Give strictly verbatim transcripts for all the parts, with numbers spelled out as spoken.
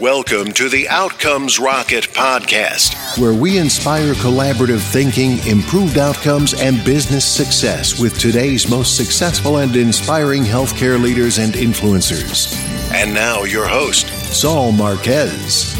Welcome to the Outcomes Rocket podcast, where we inspire collaborative thinking, improved outcomes, and business success with today's most successful and inspiring healthcare leaders and influencers. And now your host, Saul Marquez.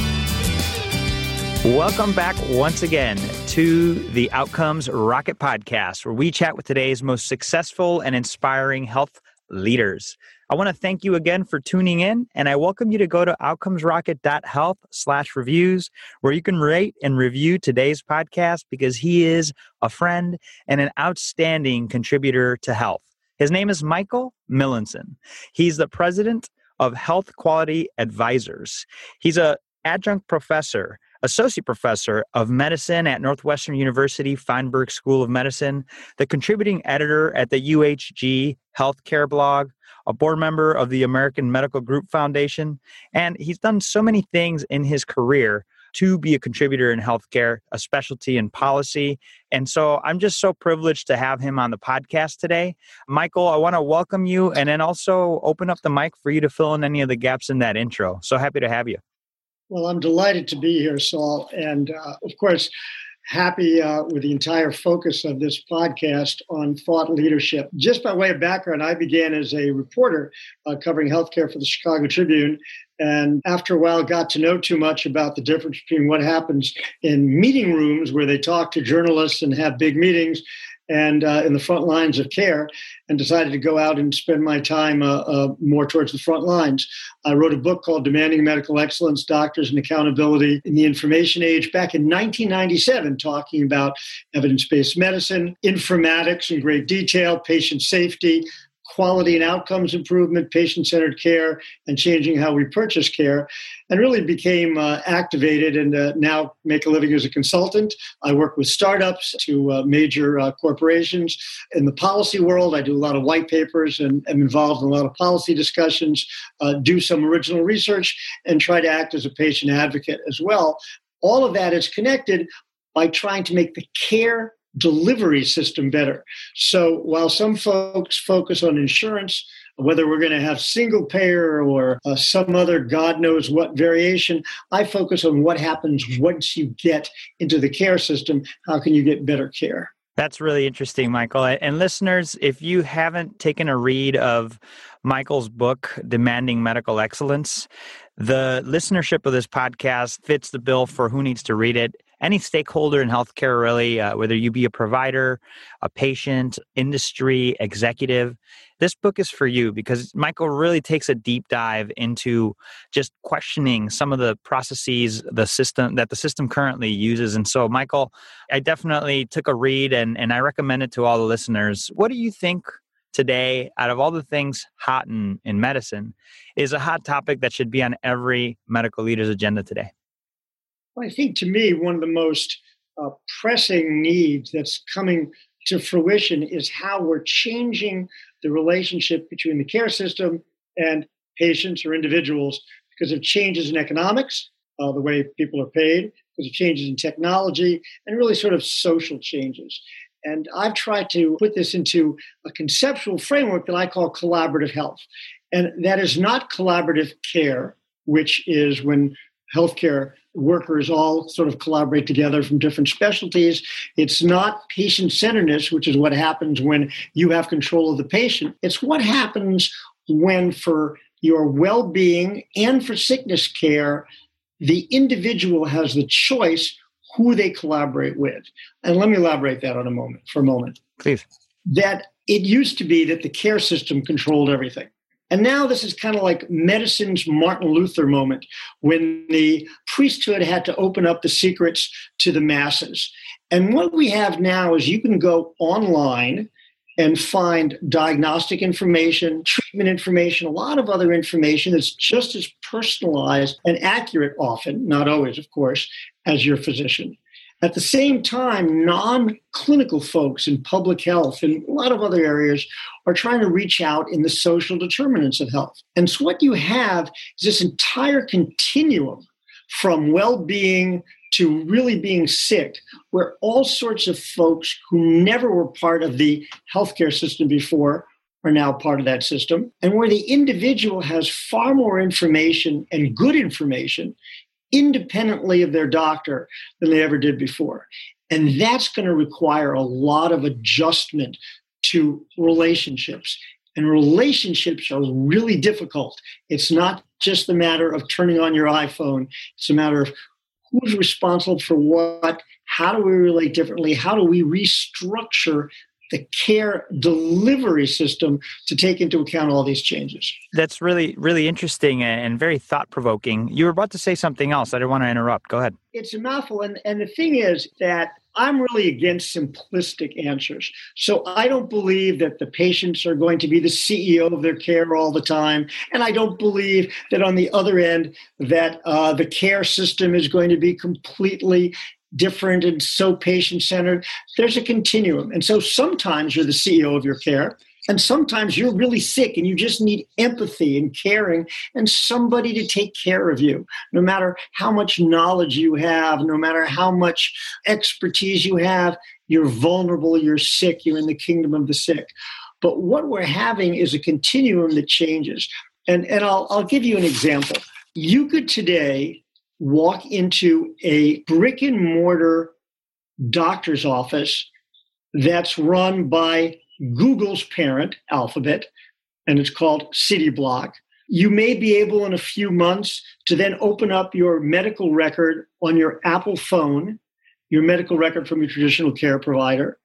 Welcome back once again to the Outcomes Rocket podcast, where we chat with today's most successful and inspiring health leaders. I want to thank you again for tuning in, and I welcome you to go to outcomesrocket.health slash reviews, where you can rate and review today's podcast, because he is a friend and an outstanding contributor to health. His name is Michael Millenson. He's the president of Health Quality Advisors. He's an adjunct professor, associate professor of medicine at Northwestern University Feinberg School of Medicine, the contributing editor at the U H G healthcare blog, a board member of the American Medical Group Foundation, and he's done so many things in his career to be a contributor in healthcare, a specialty in policy. And so I'm just so privileged to have him on the podcast today. Michael, I want to welcome you and then also open up the mic for you to fill in any of the gaps in that intro. So happy to have you. Well, I'm delighted to be here, Saul, and uh, of course, happy uh, with the entire focus of this podcast on thought leadership. Just by way of background, I began as a reporter uh, covering healthcare for the Chicago Tribune, and after a while got to know too much about the difference between what happens in meeting rooms where they talk to journalists and have big meetings and uh, in the front lines of care, and decided to go out and spend my time uh, uh, more towards the front lines. I wrote a book called Demanding Medical Excellence, Doctors and Accountability in the Information Age back in nineteen ninety-seven, talking about evidence-based medicine, informatics in great detail, patient safety, quality and outcomes improvement, patient-centered care, and changing how we purchase care, and really became uh, activated and uh, now make a living as a consultant. I work with startups to uh, major uh, corporations. In the policy world, I do a lot of white papers and am involved in a lot of policy discussions, uh, do some original research, and try to act as a patient advocate as well. All of that is connected by trying to make the care delivery system better. So while some folks focus on insurance, whether we're going to have single payer or uh, some other God knows what variation, I focus on what happens once you get into the care system. How can you get better care? That's really interesting, Michael. And listeners, if you haven't taken a read of Michael's book, Demanding Medical Excellence, the listenership of this podcast fits the bill for who needs to read it. Any stakeholder in healthcare, really, uh, whether you be a provider, a patient, industry, executive, this book is for you, because Michael really takes a deep dive into just questioning some of the processes the system that the system currently uses. And so, Michael, I definitely took a read and, and I recommend it to all the listeners. What do you think today, out of all the things hot in, in medicine, is a hot topic that should be on every medical leader's agenda today? Well, I think to me, one of the most uh, pressing needs that's coming to fruition is how we're changing the relationship between the care system and patients or individuals, because of changes in economics, uh, the way people are paid, because of changes in technology, and really sort of social changes. And I've tried to put this into a conceptual framework that I call collaborative health. And that is not collaborative care, which is when healthcare workers all sort of collaborate together from different specialties. It's not patient-centeredness, which is what happens when you have control of the patient. It's what happens when, for your well-being and for sickness care, the individual has the choice who they collaborate with. And let me elaborate that on a moment, for a moment. Please. That it used to be that the care system controlled everything. And now this is kind of like medicine's Martin Luther moment, when the priesthood had to open up the secrets to the masses. And what we have now is you can go online and find diagnostic information, treatment information, a lot of other information that's just as personalized and accurate often, not always, of course, as your physician. At the same time, non-clinical folks in public health and a lot of other areas are trying to reach out in the social determinants of health. And so what you have is this entire continuum from well-being to really being sick, where all sorts of folks who never were part of the healthcare system before are now part of that system, and where the individual has far more information and good information independently of their doctor than they ever did before. And that's going to require a lot of adjustment to relationships. And relationships are really difficult. It's not just a matter of turning on your iPhone. It's a matter of who's responsible for what, how do we relate differently, how do we restructure the care delivery system to take into account all these changes. That's really, really interesting and very thought-provoking. You were about to say something else. I didn't want to interrupt. Go ahead. It's a mouthful. And, and the thing is that I'm really against simplistic answers. So I don't believe that the patients are going to be the C E O of their care all the time. And I don't believe that on the other end that uh, the care system is going to be completely different and so patient-centered. There's a continuum. And so sometimes you're the C E O of your care, and sometimes you're really sick and you just need empathy and caring and somebody to take care of you. No matter how much knowledge you have, no matter how much expertise you have, you're vulnerable, you're sick, you're in the kingdom of the sick. But what we're having is a continuum that changes. And, and I'll, I'll give you an example. You could today walk into a brick and mortar doctor's office that's run by Google's parent, Alphabet, and it's called CityBlock. You may be able in a few months to then open up your medical record on your Apple phone, your medical record from your traditional care provider.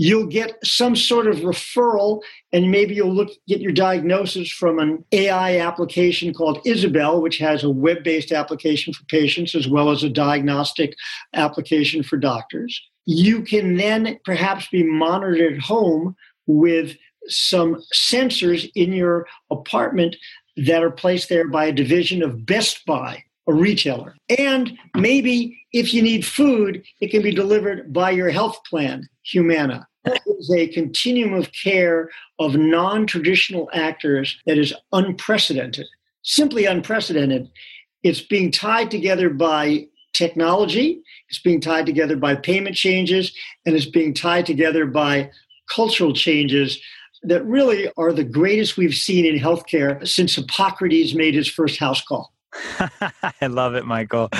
You'll get some sort of referral, and maybe you'll look get your diagnosis from an A I application called Isabel, which has a web-based application for patients as well as a diagnostic application for doctors. You can then perhaps be monitored at home with some sensors in your apartment that are placed there by a division of Best Buy, a retailer. And maybe if you need food, it can be delivered by your health plan, Humana. That is a continuum of care of non-traditional actors that is unprecedented, simply unprecedented. It's being tied together by technology, it's being tied together by payment changes, and it's being tied together by cultural changes that really are the greatest we've seen in healthcare since Hippocrates made his first house call. I love it, Michael.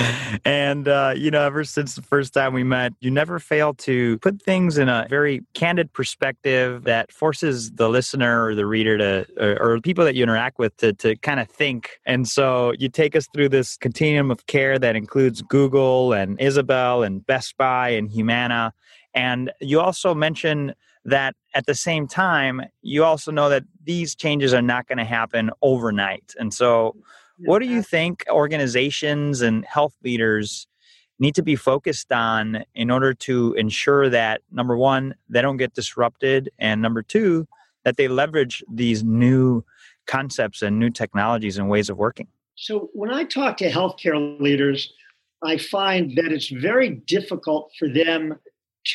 And, uh, you know, ever since the first time we met, you never fail to put things in a very candid perspective that forces the listener or the reader to, or, or people that you interact with to, to kind of think. And so you take us through this continuum of care that includes Google and Isabel and Best Buy and Humana. And you also mention that at the same time, you also know that these changes are not going to happen overnight. And so what do you think organizations and health leaders need to be focused on in order to ensure that, number one, they don't get disrupted, and number two, that they leverage these new concepts and new technologies and ways of working? So when I talk to healthcare leaders, I find that it's very difficult for them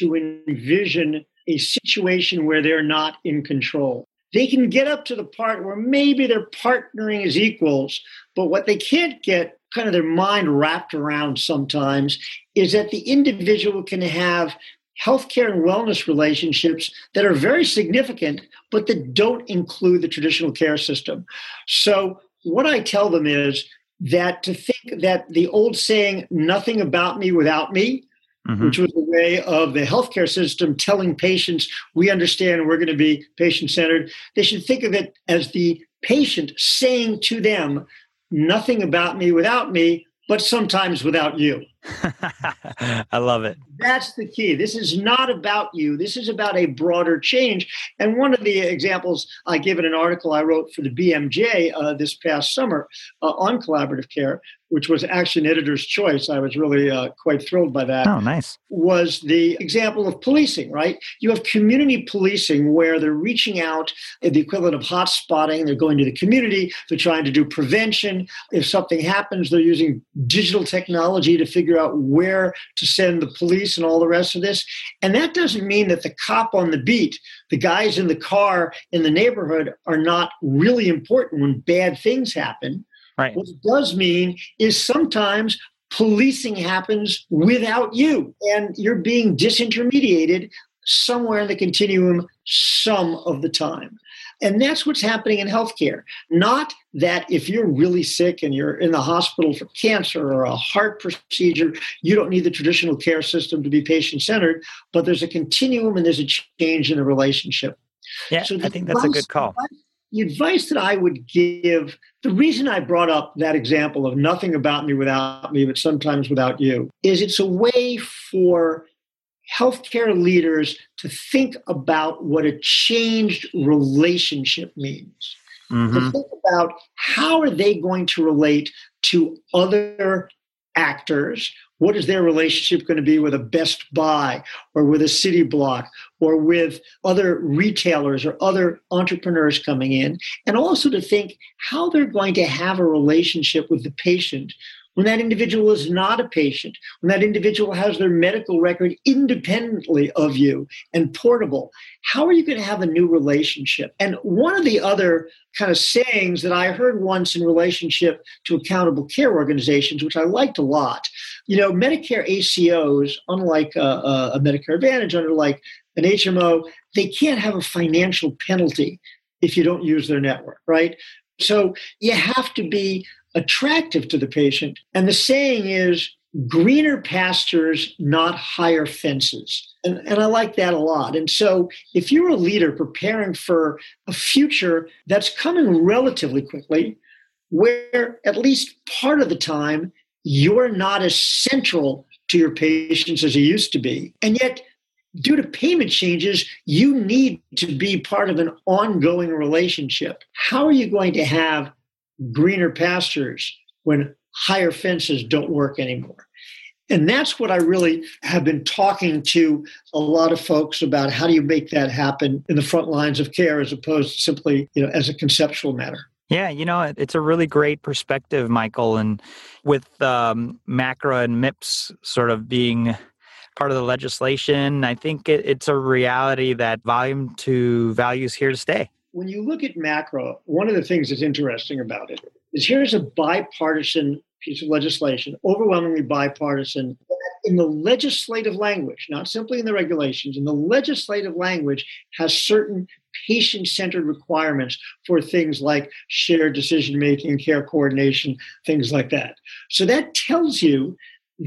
to envision a situation where they're not in control. They can get up to the part where maybe they're partnering as equals, but what they can't get kind of their mind wrapped around sometimes is that the individual can have healthcare and wellness relationships that are very significant, but that don't include the traditional care system. So what I tell them is that to think that the old saying, nothing about me without me, Mm-hmm. which was a way of the healthcare system telling patients, we understand we're going to be patient-centered. They should think of it as the patient saying to them, nothing about me without me, but sometimes without you. I love it. That's the key. This is not about you. This is about a broader change. And one of the examples I give in an article I wrote for the B M J uh, this past summer uh, on collaborative care, which was actually an editor's choice. I was really uh, quite thrilled by that. Oh, nice. Was the example of policing, right? You have community policing where they're reaching out at the equivalent of hot spotting. They're going to the community. They're trying to do prevention. If something happens, they're using digital technology to figure out where to send the police and all the rest of this. And that doesn't mean that the cop on the beat, the guys in the car in the neighborhood are not really important when bad things happen. Right. What it does mean is sometimes policing happens without you, and you're being disintermediated somewhere in the continuum some of the time. And that's what's happening in healthcare. Not that if you're really sick and you're in the hospital for cancer or a heart procedure, you don't need the traditional care system to be patient-centered, but there's a continuum and there's a change in the relationship. Yeah, so I think that's a good call. The advice that I would give, the reason I brought up that example of nothing about me without me, but sometimes without you, is it's a way for healthcare leaders to think about what a changed relationship means. Mm-hmm. To think about how are they going to relate to other actors. What is their relationship going to be with a Best Buy or with a CityBlock or with other retailers or other entrepreneurs coming in? And also to think how they're going to have a relationship with the patient when that individual is not a patient, when that individual has their medical record independently of you and portable. How are you going to have a new relationship? And one of the other kind of sayings that I heard once in relationship to accountable care organizations, which I liked a lot, you know, Medicare A C Os, unlike a, a Medicare Advantage, unlike an H M O, they can't have a financial penalty if you don't use their network, right? So you have to be attractive to the patient. And the saying is, greener pastures, not higher fences. And, and I like that a lot. And so if you're a leader preparing for a future that's coming relatively quickly, where at least part of the time, you're not as central to your patients as you used to be. And yet, due to payment changes, you need to be part of an ongoing relationship. How are you going to have greener pastures when higher fences don't work anymore? And that's what I really have been talking to a lot of folks about. How do you make that happen in the front lines of care as opposed to simply, you know, as a conceptual matter? Yeah, you know, it's a really great perspective, Michael. And with um, MACRA and MIPS sort of being part of the legislation, I think it, it's a reality that volume to value is here to stay. When you look at MACRA, one of the things that's interesting about it is here's a bipartisan piece of legislation, overwhelmingly bipartisan, in the legislative language, not simply in the regulations, in the legislative language has certain patient-centered requirements for things like shared decision-making, care coordination, things like that. So that tells you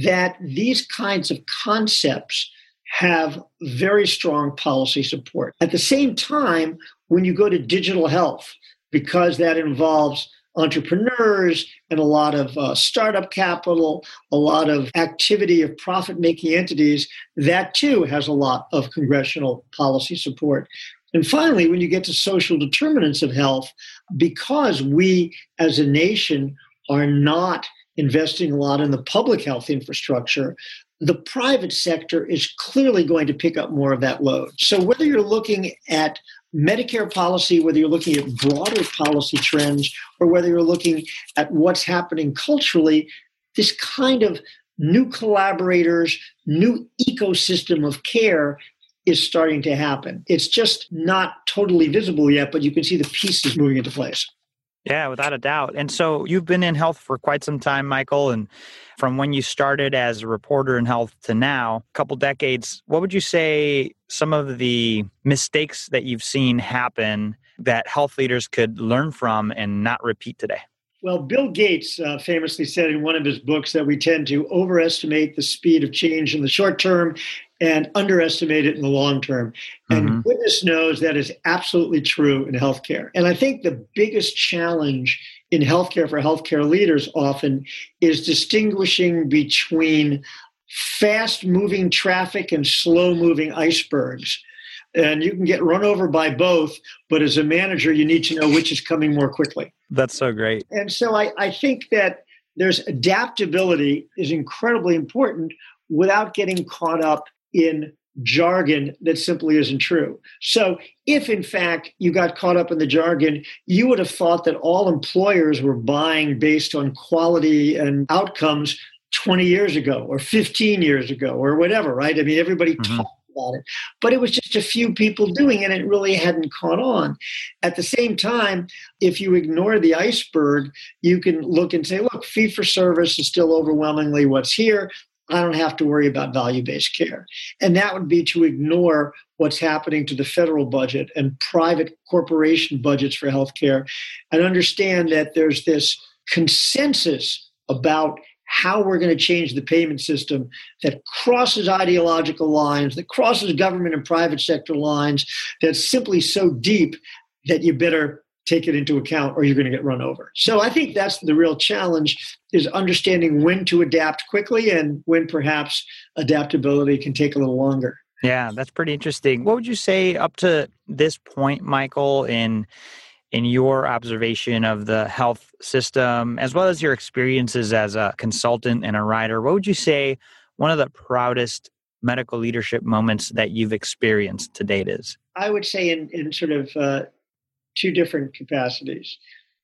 that these kinds of concepts have very strong policy support. At the same time, when you go to digital health, because that involves entrepreneurs and a lot of uh, startup capital, a lot of activity of profit-making entities, that too has a lot of congressional policy support. And finally, when you get to social determinants of health, because we as a nation are not investing a lot in the public health infrastructure, the private sector is clearly going to pick up more of that load. So whether you're looking at Medicare policy, whether you're looking at broader policy trends, or whether you're looking at what's happening culturally, this kind of new collaborators, new ecosystem of care is starting to happen. It's just not totally visible yet, but you can see the pieces moving into place. Yeah, without a doubt. And so you've been in health for quite some time, Michael. And from when you started as a reporter in health to now, a couple decades, what would you say some of the mistakes that you've seen happen that health leaders could learn from and not repeat today? Well, Bill Gates uh, famously said in one of his books that we tend to overestimate the speed of change in the short term and underestimate it in the long term. Mm-hmm. And goodness knows that is absolutely true in healthcare. And I think the biggest challenge in healthcare for healthcare leaders often is distinguishing between fast-moving traffic and slow-moving icebergs. And you can get run over by both, but as a manager, you need to know which is coming more quickly. That's so great. And so I, I think that there's adaptability is incredibly important without getting caught up in jargon that simply isn't true. So if, in fact, you got caught up in the jargon, you would have thought that all employers were buying based on quality and outcomes twenty years ago or fifteen years ago or whatever, right? I mean, everybody mm-hmm. talked about it, but it was just a few people doing it. It really hadn't caught on. At the same time, if you ignore the iceberg, you can look and say, look, fee for service is still overwhelmingly what's here. I don't have to worry about value-based care. And that would be to ignore what's happening to the federal budget and private corporation budgets for healthcare, and understand that there's this consensus about how we're going to change the payment system that crosses ideological lines, that crosses government and private sector lines, that's simply so deep that you better take it into account or you're going to get run over. So I think that's the real challenge, is understanding when to adapt quickly and when perhaps adaptability can take a little longer. Yeah, that's pretty interesting. What would you say up to this point, Michael, in in your observation of the health system, as well as your experiences as a consultant and a writer? What would you say one of the proudest medical leadership moments that you've experienced to date is? I would say in, in sort of uh, two different capacities.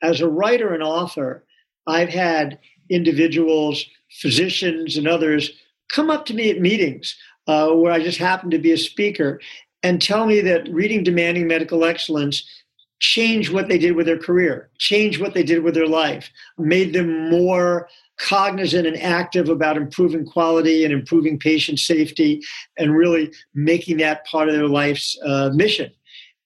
As a writer and author, I've had individuals, physicians and others come up to me at meetings uh, where I just happened to be a speaker and tell me that reading Demanding Medical Excellence changed what they did with their career, changed what they did with their life, made them more cognizant and active about improving quality and improving patient safety and really making that part of their life's uh, mission.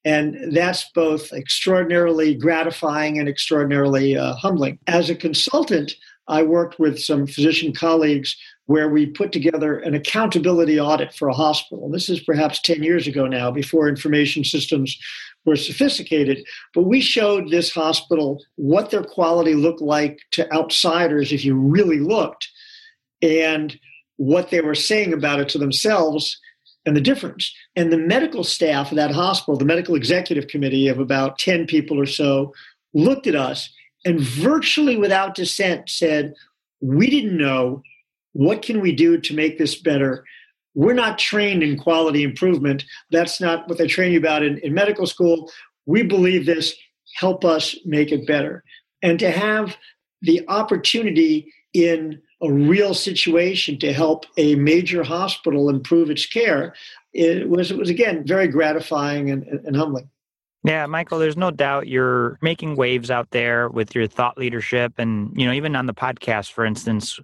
And that's both extraordinarily gratifying and extraordinarily uh, humbling. As a consultant, I worked with some physician colleagues where we put together an accountability audit for a hospital. This is perhaps ten years ago now, before information systems were sophisticated. But we showed this hospital what their quality looked like to outsiders if you really looked, and what they were saying about it to themselves and the difference. And the medical staff of that hospital, the medical executive committee of about ten people or so, looked at us and virtually without dissent said, "We didn't know. What can we do to make this better? We're not trained in quality improvement. That's not what they train you about in, in medical school. We believe this. Help us make it better." And to have the opportunity in a real situation to help a major hospital improve its care, it was, it was again, very gratifying and, and humbling. Yeah, Michael, there's no doubt you're making waves out there with your thought leadership. And, you know, even on the podcast, for instance,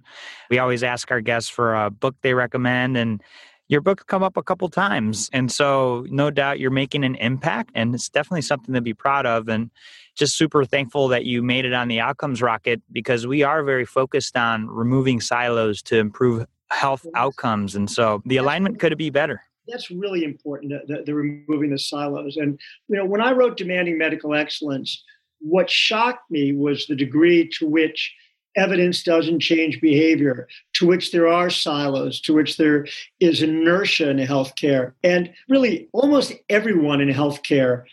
we always ask our guests for a book they recommend, and your book's come up a couple times. And so no doubt you're making an impact, and it's definitely something to be proud of. And just super thankful that you made it on the Outcomes Rocket, because we are very focused on removing silos to improve health outcomes. And so the alignment could be better. That's really important, the, the removing the silos. And, you know, when I wrote Demanding Medical Excellence, what shocked me was the degree to which evidence doesn't change behavior, to which there are silos, to which there is inertia in healthcare. And really, almost everyone in healthcare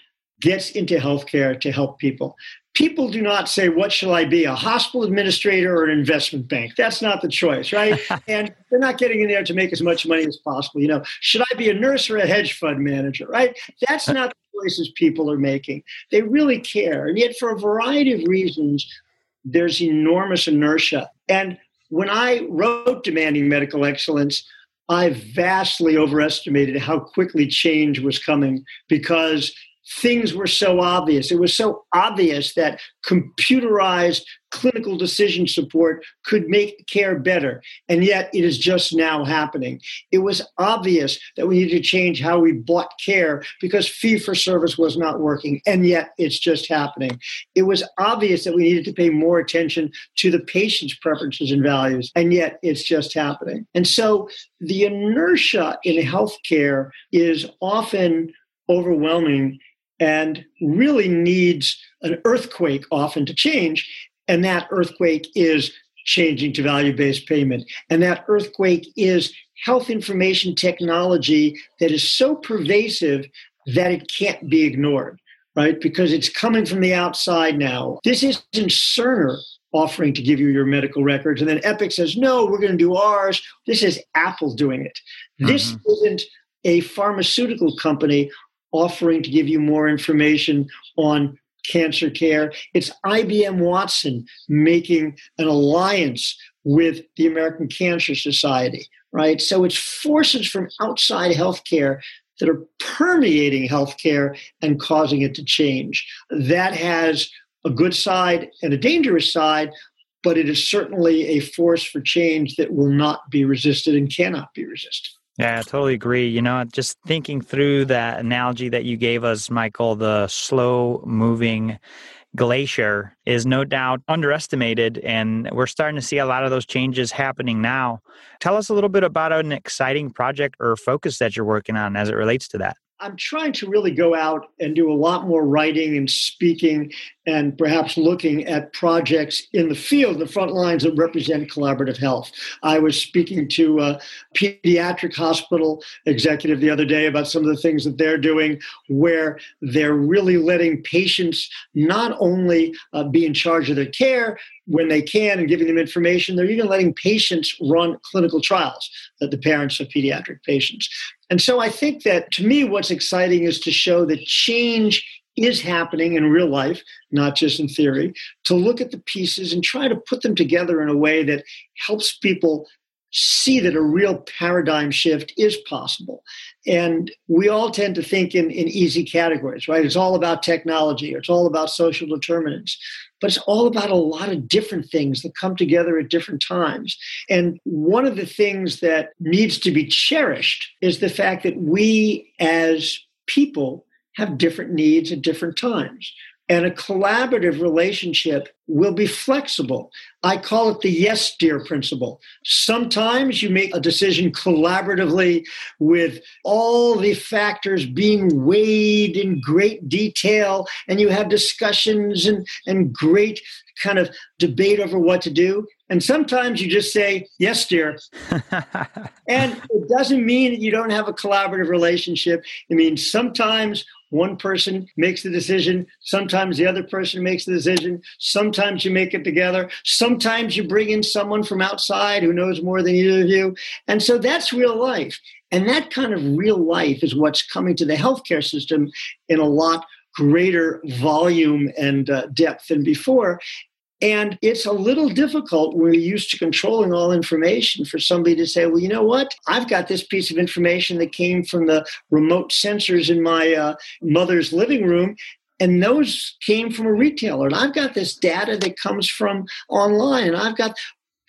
gets into healthcare to help people. People do not say, "What shall I be, a hospital administrator or an investment bank?" That's not the choice, right? And they're not getting in there to make as much money as possible. You know, should I be a nurse or a hedge fund manager, right? That's not the choices people are making. They really care. And yet, for a variety of reasons, there's enormous inertia. And when I wrote Demanding Medical Excellence, I vastly overestimated how quickly change was coming, because things were so obvious. It was so obvious that computerized clinical decision support could make care better. And yet it is just now happening. It was obvious that we needed to change how we bought care because fee-for-service was not working. And yet it's just happening. It was obvious that we needed to pay more attention to the patient's preferences and values. And yet it's just happening. And so the inertia in healthcare is often overwhelming and really needs an earthquake often to change. And that earthquake is changing to value-based payment. And that earthquake is health information technology that is so pervasive that it can't be ignored, right? Because it's coming from the outside now. This isn't Cerner offering to give you your medical records, and then Epic says, "No, we're going to do ours." This is Apple doing it. Mm-hmm. This isn't a pharmaceutical company offering to give you more information on cancer care. It's I B M Watson making an alliance with the American Cancer Society, right? So it's forces from outside healthcare that are permeating healthcare and causing it to change. That has a good side and a dangerous side, but it is certainly a force for change that will not be resisted and cannot be resisted. Yeah, I totally agree. You know, just thinking through that analogy that you gave us, Michael, the slow-moving glacier is no doubt underestimated, and we're starting to see a lot of those changes happening now. Tell us a little bit about an exciting project or focus that you're working on as it relates to that. I'm trying to really go out and do a lot more writing and speaking and perhaps looking at projects in the field, the front lines that represent collaborative health. I was speaking to a pediatric hospital executive the other day about some of the things that they're doing where they're really letting patients not only uh, be in charge of their care when they can and giving them information, they're even letting patients run clinical trials, uh, the parents of pediatric patients. And so I think that, to me, what's exciting is to show that change is happening in real life, not just in theory, to look at the pieces and try to put them together in a way that helps people see that a real paradigm shift is possible. And we all tend to think in, in easy categories, right? It's all about technology, or it's all about social determinants, but it's all about a lot of different things that come together at different times. And one of the things that needs to be cherished is the fact that we as people have different needs at different times. And a collaborative relationship will be flexible. I call it the yes, dear principle. Sometimes you make a decision collaboratively with all the factors being weighed in great detail, and you have discussions and, and great kind of debate over what to do. And sometimes you just say, yes, dear. And it doesn't mean that you don't have a collaborative relationship. It means sometimes one person makes the decision. Sometimes the other person makes the decision. Sometimes you make it together. Sometimes you bring in someone from outside who knows more than either of you. And so that's real life. And that kind of real life is what's coming to the healthcare system in a lot greater volume and uh, depth than before. And it's a little difficult when you're used to controlling all information for somebody to say, well, you know what? I've got this piece of information that came from the remote sensors in my uh, mother's living room, and those came from a retailer. And I've got this data that comes from online, and I've got,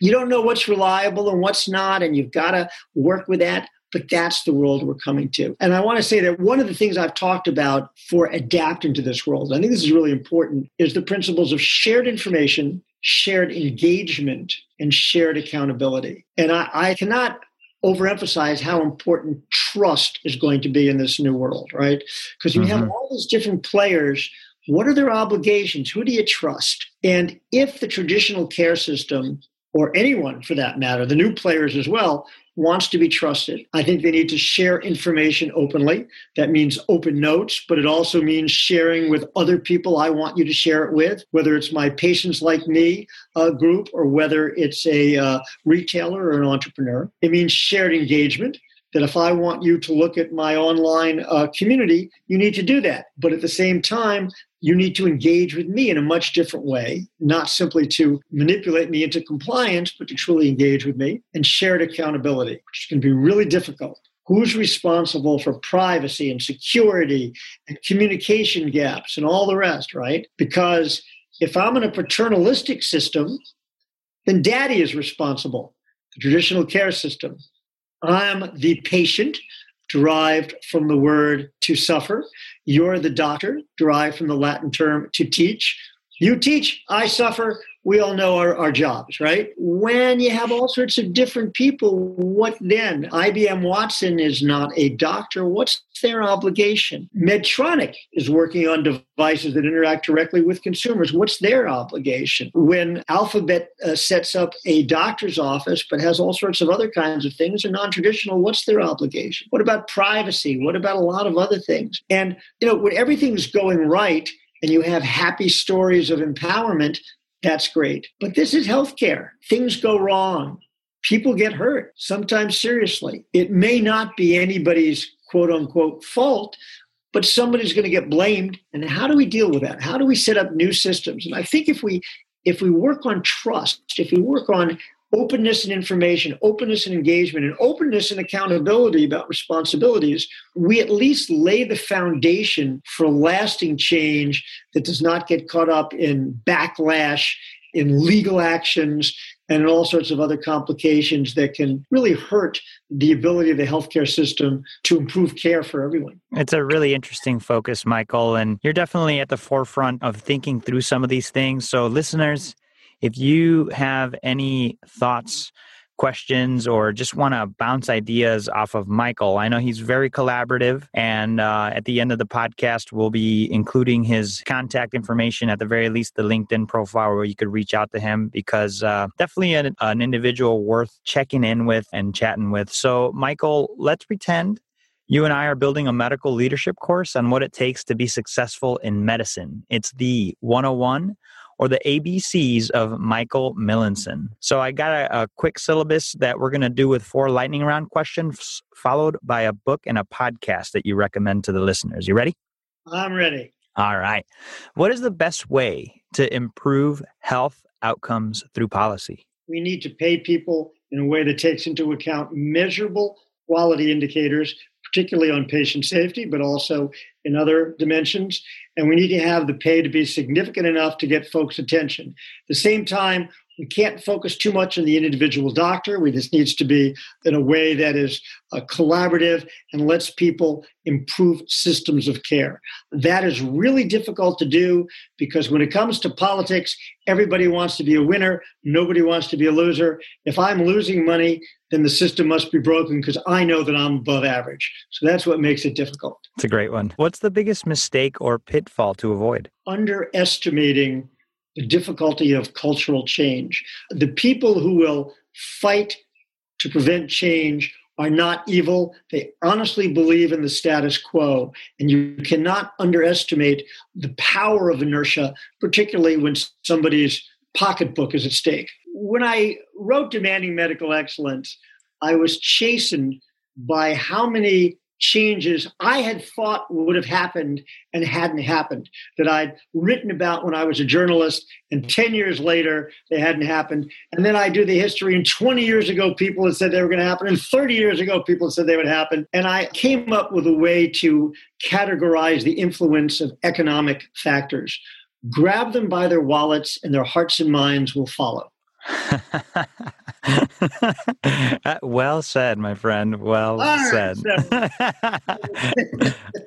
you don't know what's reliable and what's not, and you've got to work with that. But that's the world we're coming to. And I want to say that one of the things I've talked about for adapting to this world, I think this is really important, is the principles of shared information, shared engagement, and shared accountability. And I, I cannot overemphasize how important trust is going to be in this new world, right? Because you mm-hmm. have all these different players. What are their obligations? Who do you trust? And if the traditional care system, or anyone for that matter, the new players as well, wants to be trusted, I think they need to share information openly. That means open notes, but it also means sharing with other people I want you to share it with, whether it's my Patients Like Me uh, group or whether it's a uh, retailer or an entrepreneur. It means shared engagement, that if I want you to look at my online uh, community, you need to do that. But at the same time, you need to engage with me in a much different way, not simply to manipulate me into compliance, but to truly engage with me. And shared accountability, which can be really difficult. Who's responsible for privacy and security and communication gaps and all the rest, right? Because if I'm in a paternalistic system, then daddy is responsible, the traditional care system. I'm the patient, derived from the word to suffer. You're the doctor, derived from the Latin term to teach. You teach, I suffer. We all know our, our jobs, right? When you have all sorts of different people, what then? I B M Watson is not a doctor. What's their obligation? Medtronic is working on devices that interact directly with consumers. What's their obligation? When Alphabet uh, sets up a doctor's office but has all sorts of other kinds of things, and non-traditional, what's their obligation? What about privacy? What about a lot of other things? And, you know, when everything's going right and you have happy stories of empowerment, that's great. But this is healthcare. Things go wrong. People get hurt, sometimes seriously. It may not be anybody's quote unquote fault, but somebody's going to get blamed. And how do we deal with that? How do we set up new systems? And I think if we if we work on trust, if we work on openness and information, openness and engagement, and openness and accountability about responsibilities, we at least lay the foundation for lasting change that does not get caught up in backlash, in legal actions, and all sorts of other complications that can really hurt the ability of the healthcare system to improve care for everyone. It's a really interesting focus, Michael, and you're definitely at the forefront of thinking through some of these things. So listeners, if you have any thoughts, questions, or just want to bounce ideas off of Michael, I know he's very collaborative, and uh, at the end of the podcast, we'll be including his contact information, at the very least the LinkedIn profile where you could reach out to him, because uh, definitely an, an individual worth checking in with and chatting with. So Michael, let's pretend you and I are building a medical leadership course on what it takes to be successful in medicine. It's the one oh one, or the A B Cs of Michael Millenson. So I got a, a quick syllabus that we're going to do with four lightning round questions, followed by a book and a podcast that you recommend to the listeners. You ready? I'm ready. All right. What is the best way to improve health outcomes through policy? We need to pay people in a way that takes into account measurable quality indicators, particularly on patient safety, but also in other dimensions. And we need to have the pay to be significant enough to get folks' attention. At the same time, we can't focus too much on the individual doctor. We just needs to be in a way that is uh, collaborative and lets people improve systems of care. That is really difficult to do because when it comes to politics, everybody wants to be a winner. Nobody wants to be a loser. If I'm losing money, then the system must be broken because I know that I'm above average. So that's what makes it difficult. It's a great one. What's the biggest mistake or pitfall to avoid? Underestimating the difficulty of cultural change. The people who will fight to prevent change are not evil. They honestly believe in the status quo. And you cannot underestimate the power of inertia, particularly when somebody's pocketbook is at stake. When I wrote Demanding Medical Excellence, I was chastened by how many changes I had thought would have happened and hadn't happened, that I'd written about when I was a journalist, and ten years later, they hadn't happened. And then I do the history, and twenty years ago, people had said they were going to happen, and thirty years ago, people had said they would happen. And I came up with a way to categorize the influence of economic factors. Grab them by their wallets, and their hearts and minds will follow. Well said, my friend. Well All said. Right.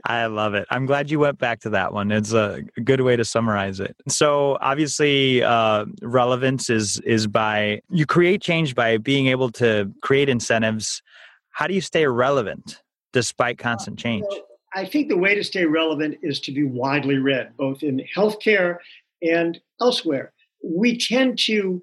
I love it. I'm glad you went back to that one. It's a good way to summarize it. So obviously, uh, relevance is is by, you create change by being able to create incentives. How do you stay relevant despite constant change? So I think the way to stay relevant is to be widely read, both in healthcare and elsewhere. We tend to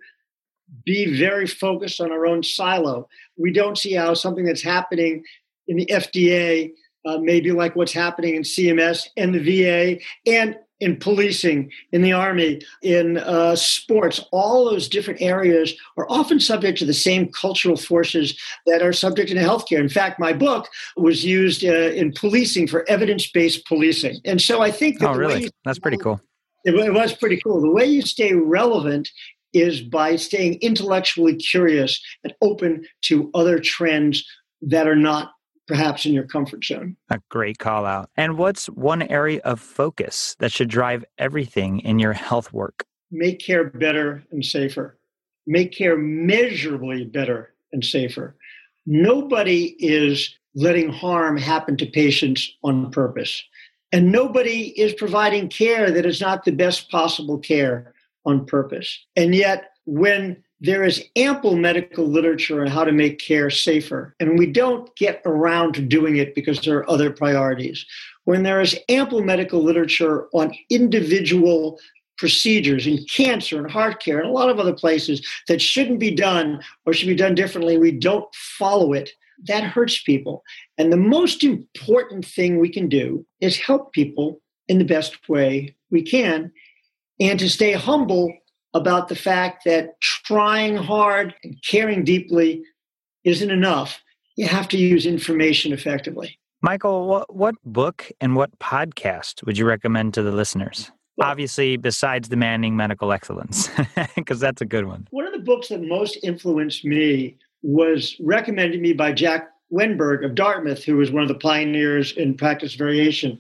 be very focused on our own silo. We don't see how something that's happening in the F D A, uh, maybe like what's happening in C M S and the V A and in policing, in the Army, in uh, sports, all those different areas are often subject to the same cultural forces that are subject in healthcare. In fact, my book was used uh, in policing for evidence-based policing. And so I think that Oh, really? That's pretty cool. It, it was pretty cool. The way you stay relevant is by staying intellectually curious and open to other trends that are not perhaps in your comfort zone. A great call out. And what's one area of focus that should drive everything in your health work? Make care better and safer. Make care measurably better and safer. Nobody is letting harm happen to patients on purpose. And nobody is providing care that is not the best possible care on purpose. And yet, when there is ample medical literature on how to make care safer, and we don't get around to doing it because there are other priorities, when there is ample medical literature on individual procedures in cancer and heart care and a lot of other places that shouldn't be done or should be done differently, we don't follow it. That hurts people. And the most important thing we can do is help people in the best way we can, and to stay humble about the fact that trying hard and caring deeply isn't enough. You have to use information effectively. Michael, what, what book and what podcast would you recommend to the listeners? Well, obviously, besides Demanding Medical Excellence, because that's a good one. One of the books that most influenced me was recommended me by Jack Winberg of Dartmouth, who was one of the pioneers in practice variation.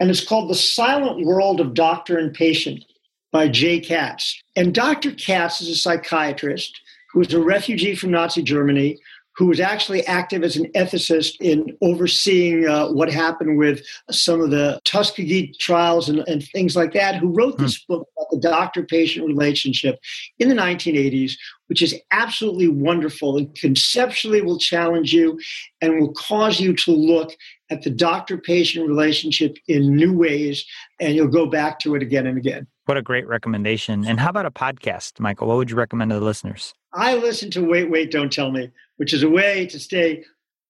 And it's called The Silent World of Doctor and Patient, by Jay Katz. And Doctor Katz is a psychiatrist who was a refugee from Nazi Germany, who was actually active as an ethicist in overseeing uh, what happened with some of the Tuskegee trials and, and things like that, who wrote this mm. book about the doctor-patient relationship in the nineteen eighties, which is absolutely wonderful and conceptually will challenge you and will cause you to look at the doctor-patient relationship in new ways, and you'll go back to it again and again. What a great recommendation. And how about a podcast, Michael? What would you recommend to the listeners? I listen to Wait, Wait, Don't Tell Me, which is a way to stay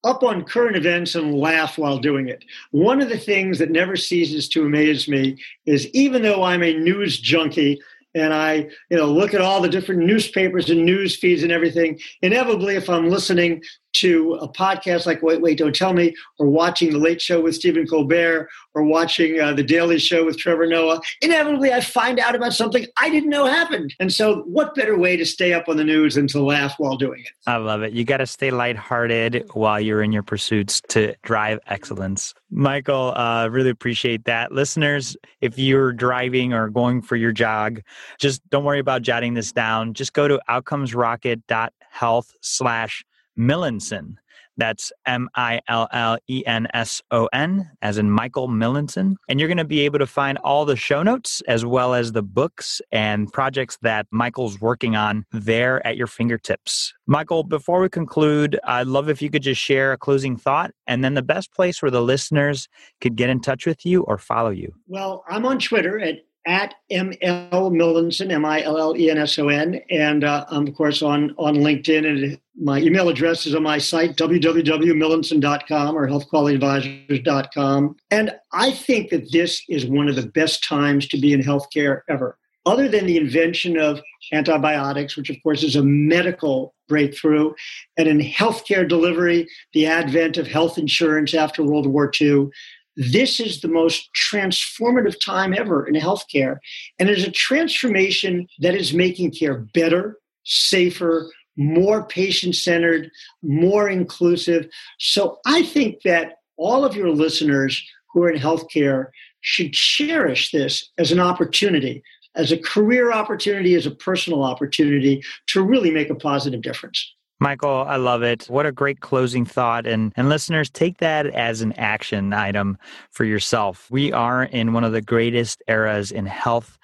up on current events and laugh while doing it. One of the things that never ceases to amaze me is even though I'm a news junkie and I, you know, look at all the different newspapers and news feeds and everything, inevitably, if I'm listening to a podcast like Wait, Wait, Don't Tell Me, or watching The Late Show with Stephen Colbert, or watching uh, The Daily Show with Trevor Noah, inevitably I find out about something I didn't know happened. And so what better way to stay up on the news than to laugh while doing it? I love it. You got to stay lighthearted while you're in your pursuits to drive excellence. Michael, I uh, really appreciate that. Listeners, if you're driving or going for your jog, just don't worry about jotting this down. Just go to outcomesrocket.health slash Millenson. That's M I L L E N S O N, as in Michael Millenson. And you're going to be able to find all the show notes as well as the books and projects that Michael's working on there at your fingertips. Michael, before we conclude, I'd love if you could just share a closing thought and then the best place where the listeners could get in touch with you or follow you. Well, I'm on Twitter at At M L Millenson, M I L L E N S O N. And uh, I'm, of course, on, on LinkedIn. And my email address is on my site, w w w dot millenson dot com or health quality advisors dot com. And I think that this is one of the best times to be in healthcare ever. Other than the invention of antibiotics, which, of course, is a medical breakthrough, and in healthcare delivery, the advent of health insurance after World War Two, this is the most transformative time ever in healthcare. And it's a transformation that is making care better, safer, more patient-centered, more inclusive. So I think that all of your listeners who are in healthcare should cherish this as an opportunity, as a career opportunity, as a personal opportunity to really make a positive difference. Michael, I love it. What a great closing thought. And, and listeners, take that as an action item for yourself. We are in one of the greatest eras in health.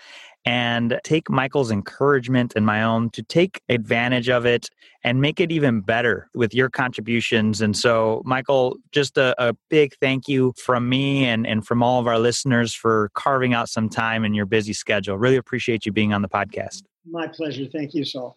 And take Michael's encouragement and my own to take advantage of it and make it even better with your contributions. And so, Michael, just a, a big thank you from me and, and from all of our listeners for carving out some time in your busy schedule. Really appreciate you being on the podcast. My pleasure. Thank you, Saul.